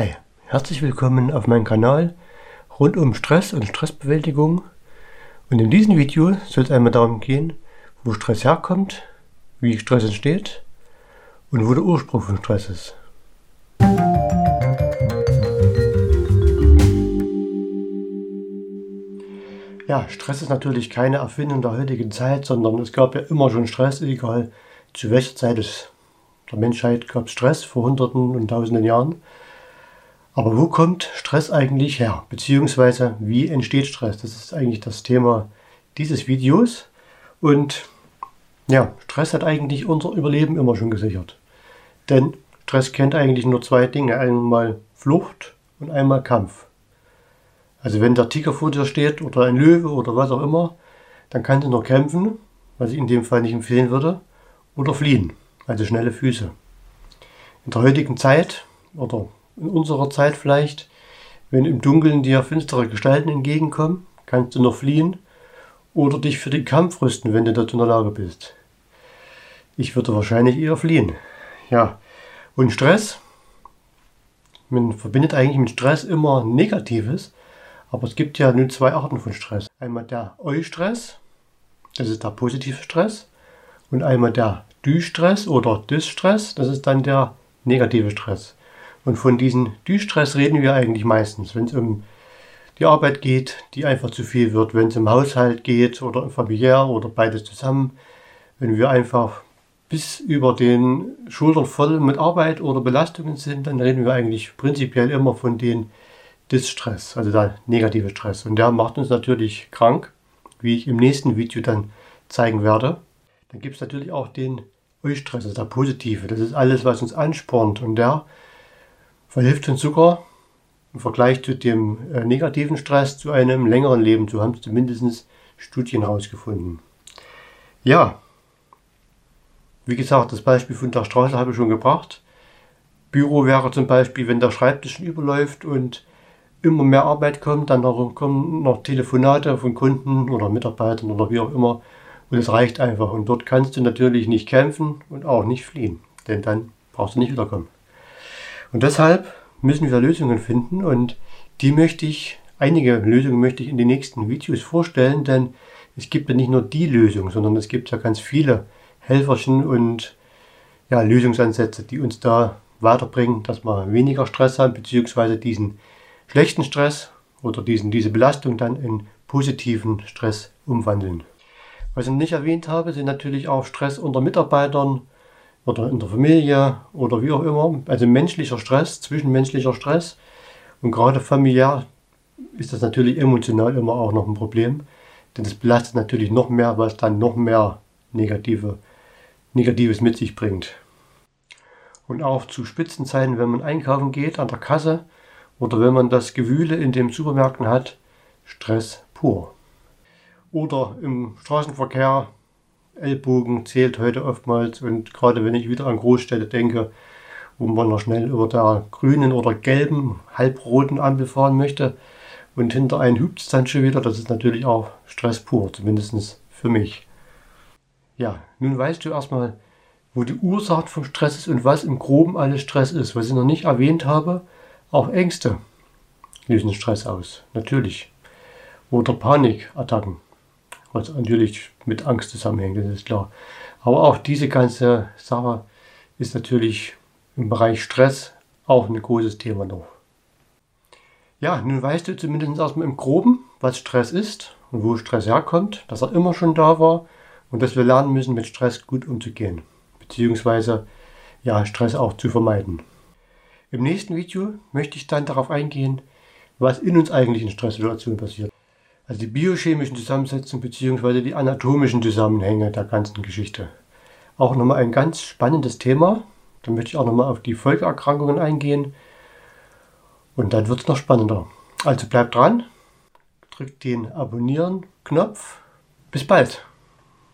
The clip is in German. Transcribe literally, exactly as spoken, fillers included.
Hi, herzlich willkommen auf meinem Kanal rund um Stress und Stressbewältigung, und in diesem Video soll es einmal darum gehen, wo Stress herkommt, wie Stress entsteht und wo der Ursprung von Stress ist. Ja, Stress ist natürlich keine Erfindung der heutigen Zeit, sondern es gab ja immer schon Stress, egal zu welcher Zeit es der Menschheit gab es Stress, vor Hunderten und Tausenden Jahren. Aber wo kommt Stress eigentlich her? Beziehungsweise wie entsteht Stress? Das ist eigentlich das Thema dieses Videos. Und ja, Stress hat eigentlich unser Überleben immer schon gesichert. Denn Stress kennt eigentlich nur zwei Dinge. Einmal Flucht und einmal Kampf. Also wenn der Tiger vor dir steht oder ein Löwe oder was auch immer, dann kannst du nur kämpfen, was ich in dem Fall nicht empfehlen würde, oder fliehen, also schnelle Füße. In der heutigen Zeit oder in unserer Zeit vielleicht, wenn im Dunkeln dir finstere Gestalten entgegenkommen, kannst du noch fliehen oder dich für den Kampf rüsten, wenn du dazu in der Lage bist. Ich würde wahrscheinlich eher fliehen. Ja, und Stress, man verbindet eigentlich mit Stress immer Negatives, aber es gibt ja nur zwei Arten von Stress. Einmal der Eu-Stress, das ist der positive Stress, und einmal der Du-Stress oder Distress, das ist dann der negative Stress. Und von diesem Du-Stress reden wir eigentlich meistens, wenn es um die Arbeit geht, die einfach zu viel wird, wenn es im Haushalt geht oder im Familiär oder beides zusammen, wenn wir einfach bis über den Schultern voll mit Arbeit oder Belastungen sind, dann reden wir eigentlich prinzipiell immer von dem Distress, also der negative Stress. Und der macht uns natürlich krank, wie ich im nächsten Video dann zeigen werde. Dann gibt es natürlich auch den Eu-Stress, also der positive. Das ist alles, was uns anspornt, und der verhilft uns sogar im Vergleich zu dem äh, negativen Stress zu einem längeren Leben. So haben es zumindest Studien herausgefunden. Ja, wie gesagt, das Beispiel von der Straße habe ich schon gebracht. Büro wäre zum Beispiel, wenn der Schreibtisch überläuft und immer mehr Arbeit kommt, dann noch, kommen noch Telefonate von Kunden oder Mitarbeitern oder wie auch immer. Und es reicht einfach. Und dort kannst du natürlich nicht kämpfen und auch nicht fliehen, denn dann brauchst du nicht wiederkommen. Und deshalb müssen wir Lösungen finden, und die möchte ich, einige Lösungen möchte ich in den nächsten Videos vorstellen, denn es gibt ja nicht nur die Lösung, sondern es gibt ja ganz viele Helferchen und ja, Lösungsansätze, die uns da weiterbringen, dass wir weniger Stress haben, beziehungsweise diesen schlechten Stress oder diesen, diese Belastung dann in positiven Stress umwandeln. Was ich nicht erwähnt habe, sind natürlich auch Stress unter Mitarbeitern, oder in der Familie oder wie auch immer, also menschlicher Stress, zwischenmenschlicher Stress, und gerade familiär ist das natürlich emotional immer auch noch ein Problem, denn das belastet natürlich noch mehr, weil es dann noch mehr negative, Negatives mit sich bringt. Und auch zu Spitzenzeiten, wenn man einkaufen geht an der Kasse oder wenn man das Gewühle in den Supermärkten hat, Stress pur. Oder im Straßenverkehr, Ellbogen zählt heute oftmals, und gerade wenn ich wieder an Großstädte denke, wo man noch schnell über der grünen oder gelben, halbroten Ampel fahren möchte und hinter einen hupt es dann schon wieder, das ist natürlich auch Stress pur, zumindest für mich. Ja, nun weißt du erstmal, wo die Ursache vom Stress ist und was im Groben alles Stress ist. Was ich noch nicht erwähnt habe, auch Ängste lösen Stress aus, natürlich. Oder Panikattacken, was natürlich mit Angst zusammenhängt, das ist klar. Aber auch diese ganze Sache ist natürlich im Bereich Stress auch ein großes Thema noch. Ja, nun weißt du zumindest erstmal im Groben, was Stress ist und wo Stress herkommt, dass er immer schon da war und dass wir lernen müssen, mit Stress gut umzugehen, beziehungsweise ja, Stress auch zu vermeiden. Im nächsten Video möchte ich dann darauf eingehen, was in uns eigentlich in Stresssituationen passiert. Also die biochemischen Zusammensetzungen bzw. die anatomischen Zusammenhänge der ganzen Geschichte. Auch nochmal ein ganz spannendes Thema. Da möchte ich auch nochmal auf die Folgeerkrankungen eingehen. Und dann wird es noch spannender. Also bleibt dran, drückt den Abonnieren-Knopf. Bis bald!